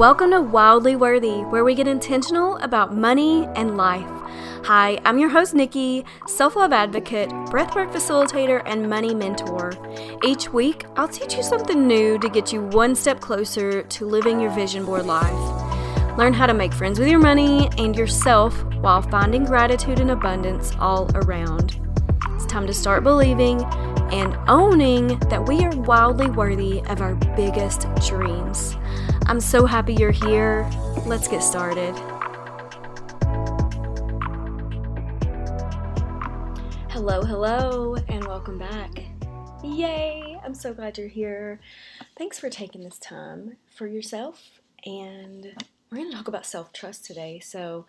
Welcome to Wildly Worthy, where we get intentional about money and life. Hi, I'm your host, Nikki, self-love advocate, breathwork facilitator, and money mentor. Each week, I'll teach you something new to get you one step closer to living your vision board life. Learn how to make friends with your money and yourself while finding gratitude and abundance all around. It's time to start believing and owning that we are wildly worthy of our biggest dreams. I'm so happy you're here. Let's get started. Hello, and welcome back. Yay! I'm so glad you're here. Thanks for taking this time for yourself, and we're going to talk about self-trust today, so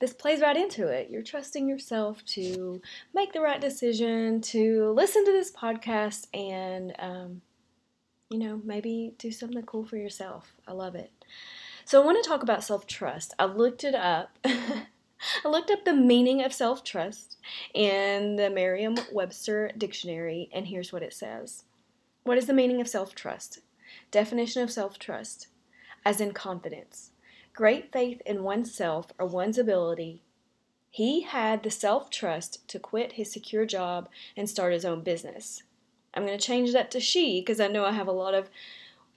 this plays right into it. You're trusting yourself to make the right decision, to listen to this podcast, and maybe do something cool for yourself. I love it. So I want to talk about self-trust. I looked it up. I looked up the meaning of self-trust in the Merriam-Webster dictionary, and here's what it says. What is the meaning of self-trust? Definition of self-trust, as in confidence. Great faith in oneself or one's ability. He had the self-trust to quit his secure job and start his own business. I'm going to change that to she, because I know I have a lot of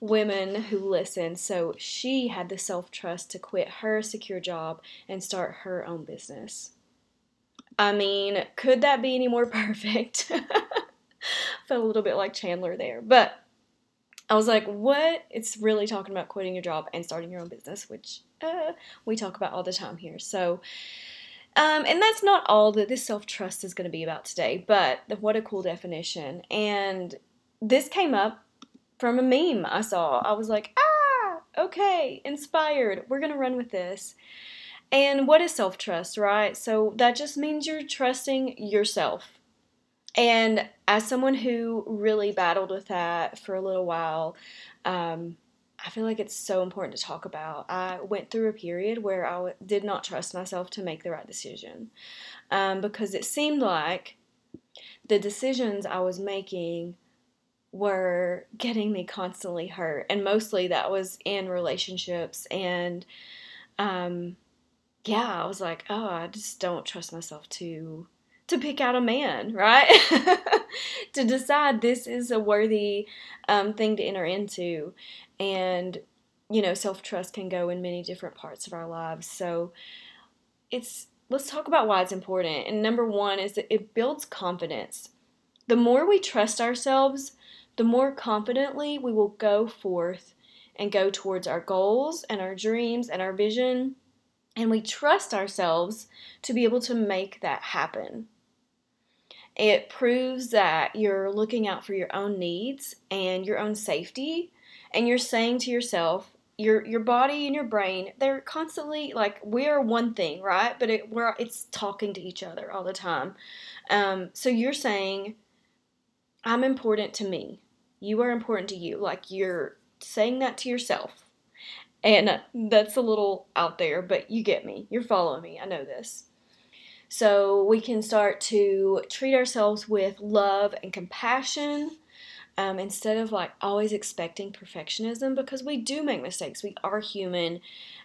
women who listen. So she had the self-trust to quit her secure job and start her own business. I mean, could that be any more perfect? I felt a little bit like Chandler there, but I was like, what? It's really talking about quitting your job and starting your own business, which we talk about all the time here. So, and that's not all that this self-trust is going to be about today, but what a cool definition. And this came up from a meme I saw. I was like, okay, inspired. We're going to run with this. And what is self-trust, right? So that just means you're trusting yourself. And as someone who really battled with that for a little while, I feel like it's so important to talk about. I went through a period where I did not trust myself to make the right decision, because it seemed like the decisions I was making were getting me constantly hurt. And mostly that was in relationships. And I was like, I just don't trust myself to pick out a man, right? To decide this is a worthy thing to enter into. And, self-trust can go in many different parts of our lives. So let's talk about why it's important. And number one is that it builds confidence. The more we trust ourselves, the more confidently we will go forth and go towards our goals and our dreams and our vision. And we trust ourselves to be able to make that happen. It proves that you're looking out for your own needs and your own safety, and you're saying to yourself, your body and your brain, they're constantly like, we are one thing, right? But it's talking to each other all the time. So you're saying, I'm important to me. You are important to you. Like, you're saying that to yourself. And that's a little out there, but you get me. You're following me. I know this. So we can start to treat ourselves with love and compassion instead of like always expecting perfectionism, because we do make mistakes. We are human.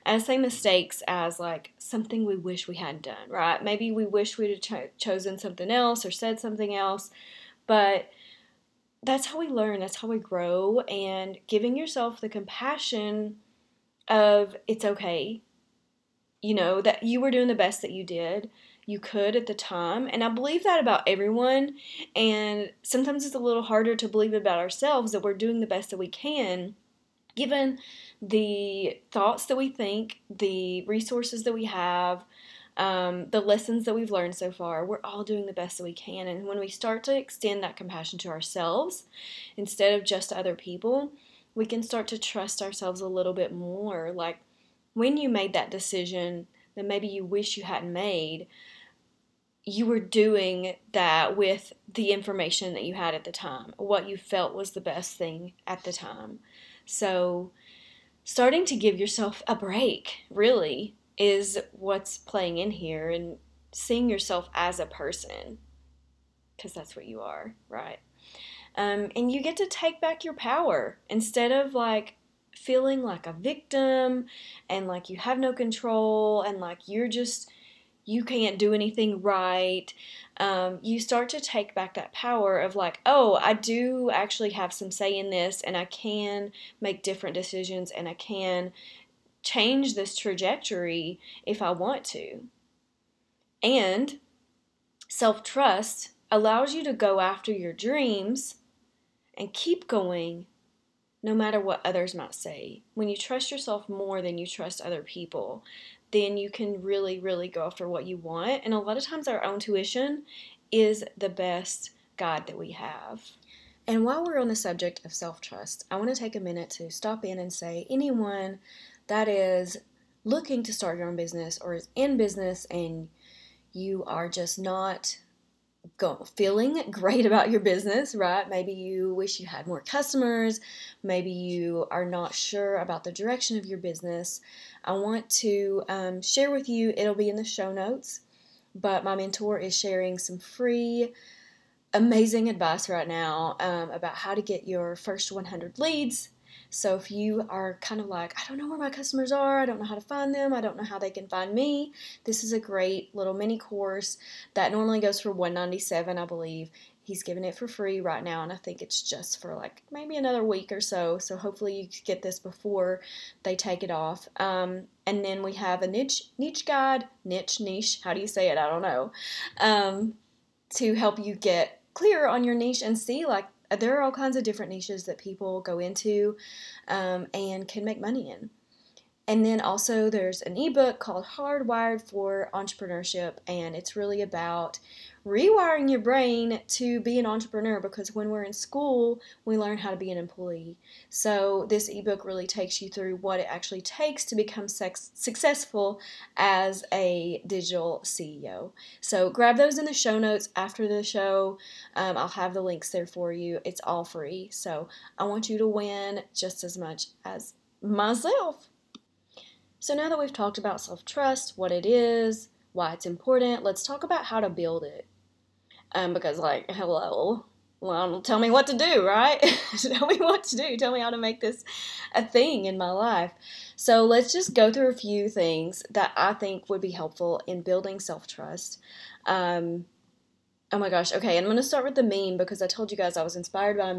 And I say mistakes as like something we wish we hadn't done, right? Maybe we wish we'd have chosen something else or said something else, but that's how we learn. That's how we grow. And giving yourself the compassion of it's okay, that you were doing the best that you did, you could at the time. And I believe that about everyone. And sometimes it's a little harder to believe about ourselves that we're doing the best that we can, given the thoughts that we think, the resources that we have, the lessons that we've learned so far. We're all doing the best that we can. And when we start to extend that compassion to ourselves instead of just other people, we can start to trust ourselves a little bit more. Like, when you made that decision that maybe you wish you hadn't made, you were doing that with the information that you had at the time, what you felt was the best thing at the time. So starting to give yourself a break really is what's playing in here, and seeing yourself as a person, because that's what you are, right? And you get to take back your power instead of like feeling like a victim and like you have no control and like you're just, you can't do anything right, you start to take back that power of like, oh, I do actually have some say in this and I can make different decisions and I can change this trajectory if I want to. And self-trust allows you to go after your dreams and keep going no matter what others might say. When you trust yourself more than you trust other people, then you can really, really go after what you want. And a lot of times our own tuition is the best guide that we have. And while we're on the subject of self-trust, I want to take a minute to stop in and say anyone that is looking to start your own business or is in business and you are just not feeling great about your business, right? Maybe you wish you had more customers. Maybe you are not sure about the direction of your business. I want to share with you, it'll be in the show notes, but my mentor is sharing some free, amazing advice right now about how to get your first 100 leads. So if you are kind of like, I don't know where my customers are, I don't know how to find them, I don't know how they can find me, this is a great little mini course that normally goes for $197, I believe. He's giving it for free right now, and I think it's just for like maybe another week or so. So hopefully you get this before they take it off. And then we have a niche guide, how do you say it? I don't know. To help you get clear on your niche and see like, there are all kinds of different niches that people go into and can make money in. And then also there's an ebook called Hardwired for Entrepreneurship, and it's really about rewiring your brain to be an entrepreneur, because when we're in school, we learn how to be an employee. So this ebook really takes you through what it actually takes to become successful as a digital CEO. So grab those in the show notes after the show. I'll have the links there for you. It's all free. So I want you to win just as much as myself. So now that we've talked about self-trust, what it is, why it's important, let's talk about how to build it. Because like, hello, well, tell me what to do, right? Tell me what to do. Tell me how to make this a thing in my life. So let's just go through a few things that I think would be helpful in building self-trust. Oh my gosh. Okay. I'm going to start with the meme because I told you guys I was inspired by a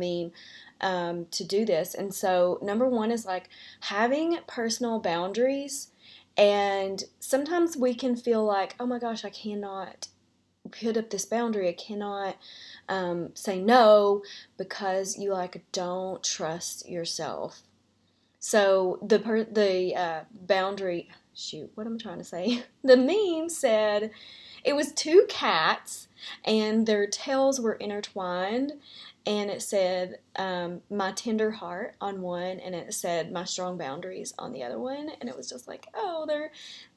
meme to do this. And so number one is like having personal boundaries. And sometimes we can feel like, oh my gosh, I cannot put up this boundary. I cannot say no, because you like don't trust yourself. So boundary, shoot, what am I trying to say? The meme said it was two cats and their tails were intertwined, and it said my tender heart on one, and it said my strong boundaries on the other one. And it was just like, oh,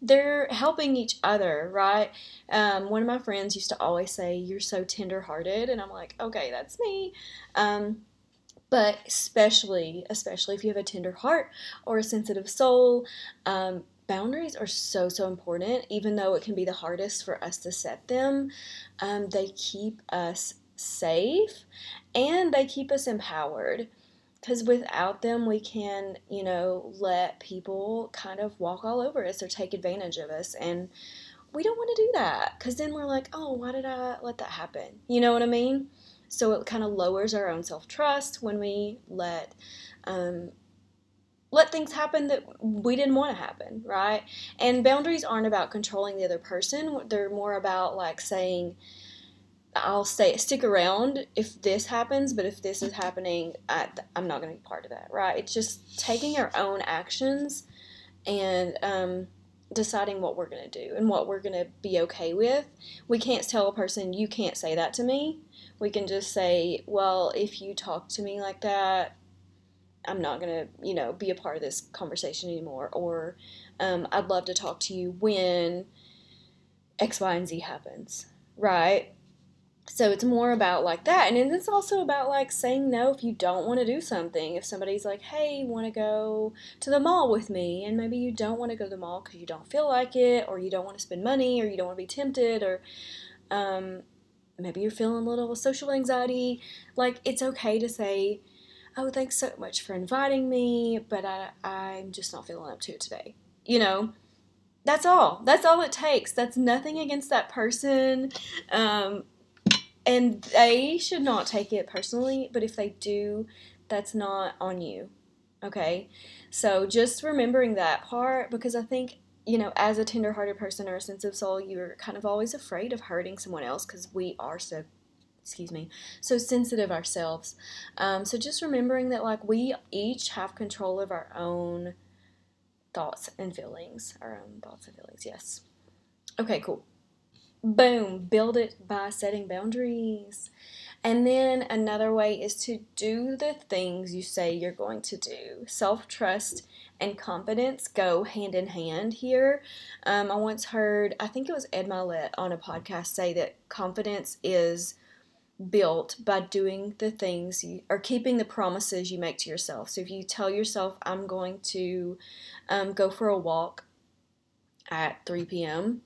they're helping each other, right? One of my friends used to always say, you're so tender hearted, and I'm like, okay, that's me. But especially if you have a tender heart or a sensitive soul, boundaries are so, so important. Even though it can be the hardest for us to set them, they keep us safe and they keep us empowered, because without them, we can, let people kind of walk all over us or take advantage of us. And we don't want to do that, because then we're like, oh, why did I let that happen? You know what I mean? So it kind of lowers our own self-trust when we let things happen that we didn't want to happen, right? And boundaries aren't about controlling the other person. They're more about like saying, I'll stick around if this happens, but if this is happening, I'm not going to be part of that, right? It's just taking our own actions and deciding what we're going to do and what we're going to be okay with. We can't tell a person, you can't say that to me. We can just say, well, if you talk to me like that, I'm not going to, be a part of this conversation anymore, or I'd love to talk to you when X, Y, and Z happens, right? So it's more about like that. And then it's also about like saying no if you don't want to do something. If somebody's like, hey, want to go to the mall with me, and maybe you don't want to go to the mall because you don't feel like it, or you don't want to spend money, or you don't want to be tempted, or maybe you're feeling a little social anxiety. Like, it's okay to say, oh, thanks so much for inviting me, but I'm just not feeling up to it today. You know, that's all. That's all it takes. That's nothing against that person. And they should not take it personally, but if they do, that's not on you. Okay? So just remembering that part, because I think, you know, as a tenderhearted person or a sensitive soul, you're kind of always afraid of hurting someone else because we are so sensitive ourselves. So just remembering that, like, we each have control of our own thoughts and feelings. Yes. Okay, cool. Boom. Build it by setting boundaries. And then another way is to do the things you say you're going to do. Self-trust and confidence go hand in hand here. I once heard, I think it was Ed Milet on a podcast, say that confidence is built by doing the things you, or keeping the promises you make to yourself. So if you tell yourself, I'm going to go for a walk at 3 p.m.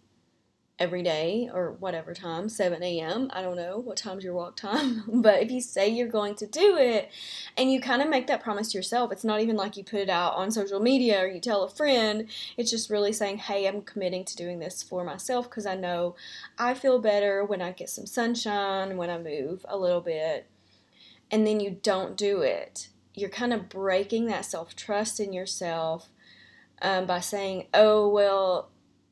every day or whatever time, 7 a.m. I don't know what time's your walk time, but if you say you're going to do it and you kind of make that promise to yourself, it's not even like you put it out on social media or you tell a friend. It's just really saying, hey, I'm committing to doing this for myself because I know I feel better when I get some sunshine, when I move a little bit, and then you don't do it. You're kind of breaking that self-trust in yourself by saying, oh, well,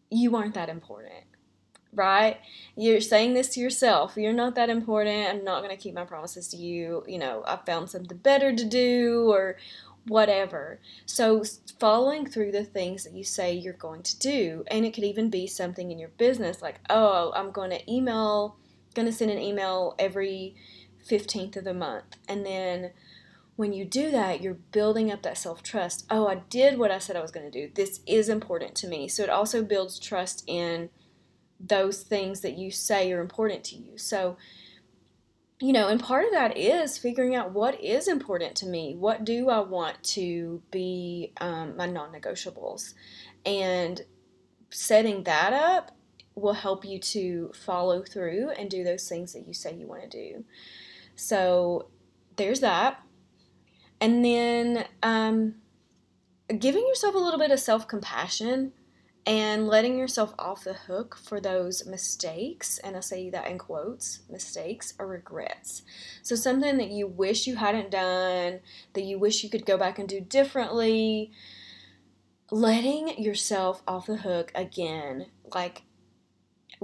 you aren't that important. Right? You're saying this to yourself. You're not that important. I'm not going to keep my promises to you. You know, I found something better to do or whatever. So following through the things that you say you're going to do, and it could even be something in your business like, oh, I'm going to send an email every 15th of the month. And then when you do that, you're building up that self-trust. Oh, I did what I said I was going to do. This is important to me. So it also builds trust in those things that you say are important to you. So, you know, and part of that is figuring out what is important to me. What do I want to be my non-negotiables? And setting that up will help you to follow through and do those things that you say you want to do. So there's that. And then giving yourself a little bit of self-compassion and letting yourself off the hook for those mistakes, and I say that in quotes, mistakes or regrets. So something that you wish you hadn't done, that you wish you could go back and do differently, letting yourself off the hook again. Like,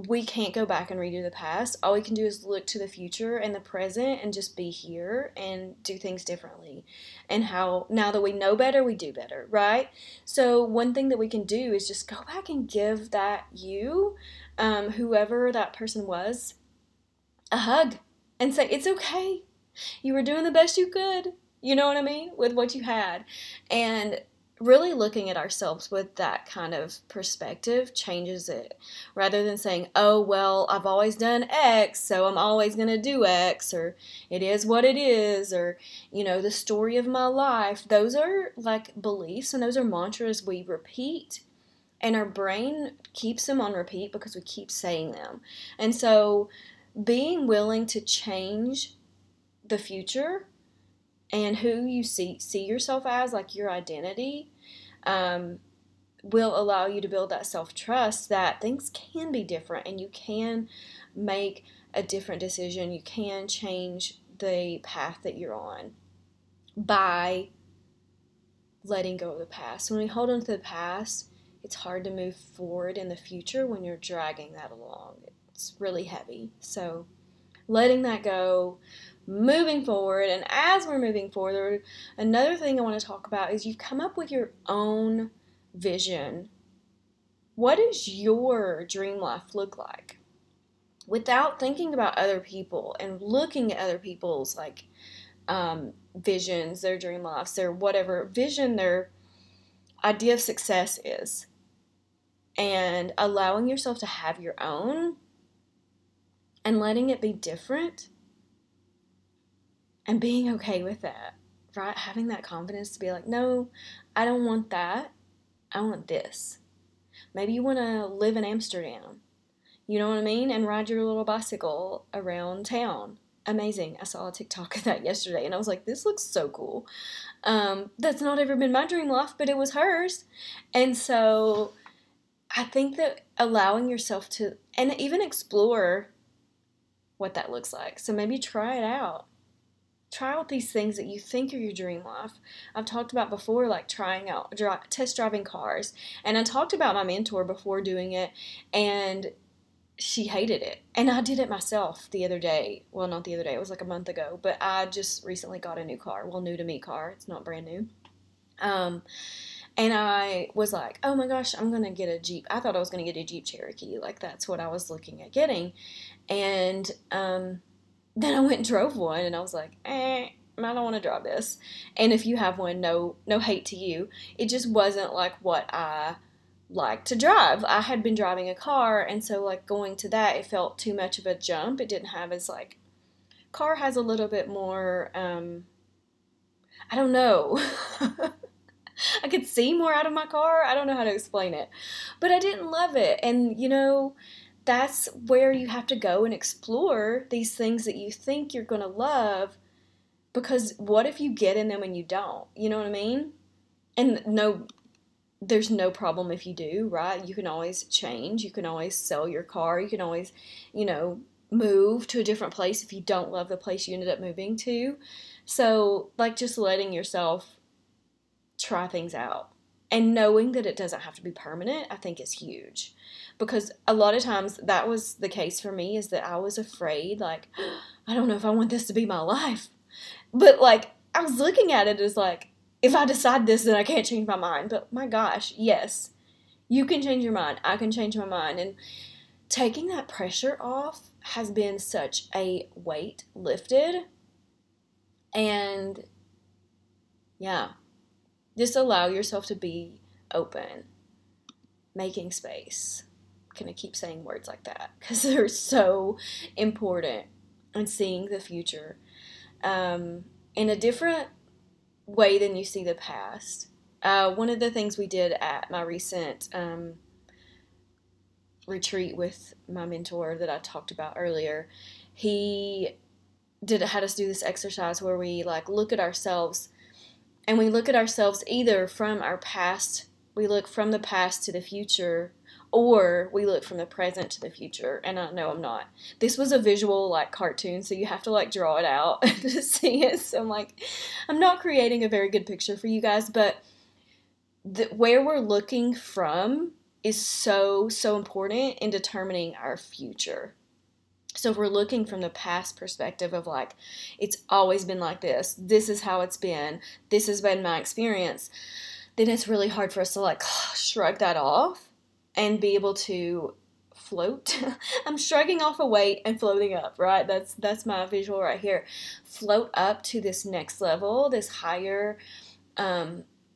we can't go back and redo the past. All we can do is look to the future and the present and just be here and do things differently. And how, now that we know better, we do better, right? So one thing that we can do is just go back and give that you, whoever that person was, a hug and say, it's okay. You were doing the best you could, you know what I mean, with what you had. And really looking at ourselves with that kind of perspective changes it, rather than saying, oh, well, I've always done X, so I'm always going to do X, or it is what it is, or, you know, the story of my life. Those are like beliefs, and those are mantras we repeat, and our brain keeps them on repeat because we keep saying them. And so being willing to change the future and who you see yourself as, like your identity, will allow you to build that self-trust that things can be different and you can make a different decision. You can change the path that you're on by letting go of the past. When we hold on to the past, it's hard to move forward in the future when you're dragging that along. It's really heavy. So letting that go, moving forward. And as we're moving forward, another thing I want to talk about is you've come up with your own vision. What does your dream life look like? Without thinking about other people and looking at other people's like visions, their dream lives, their whatever vision, their idea of success is, and allowing yourself to have your own and letting it be different. And being okay with that, right? Having that confidence to be like, no, I don't want that. I want this. Maybe you want to live in Amsterdam. You know what I mean? And ride your little bicycle around town. amazing. I saw a TikTok of that yesterday and I was like, this looks so cool. That's not ever been my dream life, but it was hers. And so I think that allowing yourself to, and even explore what that looks like. So maybe try it out. Try out these things that you think are your dream life. I've talked about before, like trying out, test driving cars. And I talked about my mentor before doing it, and she hated it. And I did it myself the other day. Well, not the other day. It was like a month ago. But I just recently got a new car. Well, new to me car. It's not brand new. And I was like, oh my gosh, I'm going to get a Jeep. I thought I was going to get a Jeep Cherokee. Like, that's what I was looking at getting. And then I went and drove one. And I was like, I don't want to drive this. And if you have one, no hate to you. It just wasn't like what I like to drive. I had been driving a car, and so like going to that, it felt too much of a jump. It didn't have as like, car has a little bit more, I don't know. I could see more out of my car. I don't know how to explain it, but I didn't love it. And you know, that's where you have to go and explore these things that you think you're going to love, because what if you get in them and you don't, you know what I mean? And there's no problem if you do, right? You can always change. You can always sell your car. You can always, move to a different place if you don't love the place you ended up moving to. So, like, just letting yourself try things out and knowing that it doesn't have to be permanent, I think is huge. Because a lot of times that was the case for me, is that I was afraid, like, I don't know if I want this to be my life. But, like, I was looking at it as, like, if I decide this, then I can't change my mind. But my gosh, yes, you can change your mind. I can change my mind. And taking that pressure off has been such a weight lifted. And yeah, just allow yourself to be open, making space. I'm going to keep saying words like that because they're so important, and seeing the future in a different way than you see the past. One of the things we did at my recent retreat with my mentor that I talked about earlier, he had us do this exercise where we like look at ourselves, and we look at ourselves either from our past, we look from the past to the future, or we look from the present to the future. And I know I'm not. This was a visual like cartoon, so you have to like draw it out to see it. So I'm not creating a very good picture for you guys, but where we're looking from is so, so important in determining our future. So if we're looking from the past perspective of like, it's always been like this, this is how it's been, this has been my experience, then it's really hard for us to like shrug that off and be able to float. I'm shrugging off a weight and floating up, right? That's my visual right here. Float up to this next level, this higher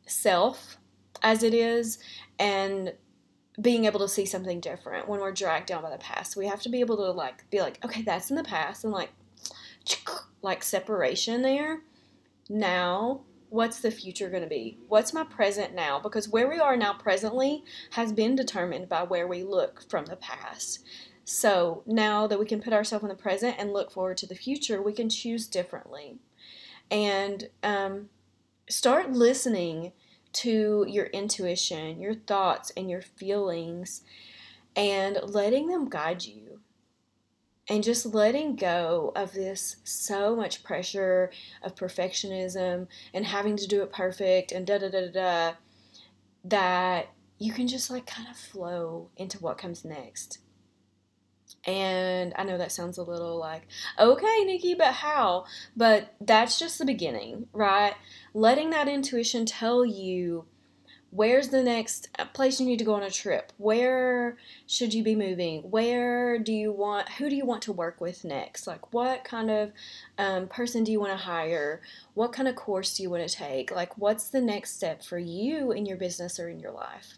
self as it is, and being able to see something different when we're dragged down by the past. We have to be able to like be like, okay, that's in the past, and like separation there. Now, what's the future going to be? What's my present now? Because where we are now presently has been determined by where we look from the past. So now that we can put ourselves in the present and look forward to the future, we can choose differently. And start listening to your intuition, your thoughts, and your feelings, and letting them guide you. And just letting go of this so much pressure of perfectionism and having to do it perfect and that you can just like kind of flow into what comes next. And I know that sounds a little like, okay, Nikki, but how? But that's just the beginning, right? Letting that intuition tell you, where's the next place you need to go on a trip? Where should you be moving? Who do you want to work with next? Like, what kind of person do you want to hire? What kind of course do you want to take? Like, what's the next step for you in your business or in your life?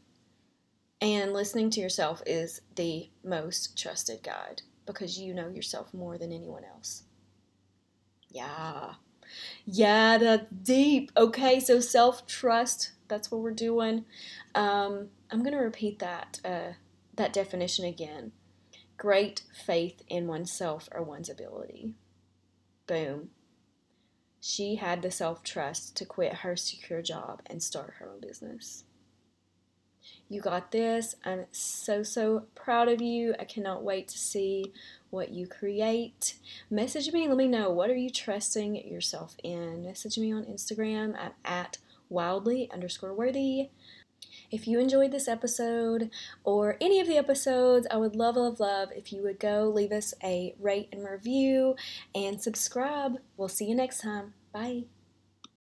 And listening to yourself is the most trusted guide, because you know yourself more than anyone else. Yeah, that's deep. Okay, so self-trust. That's what we're doing. I'm going to repeat that definition again. Great faith in oneself or one's ability. Boom. She had the self-trust to quit her secure job and start her own business. You got this. I'm so proud of you. I cannot wait to see what you create. Message me and let me know, what are you trusting yourself in? Message me on Instagram. I'm at wildly_worthy. If you enjoyed this episode or any of the episodes, I would love if you would go leave us a rate and review and subscribe. We'll see you next time. Bye.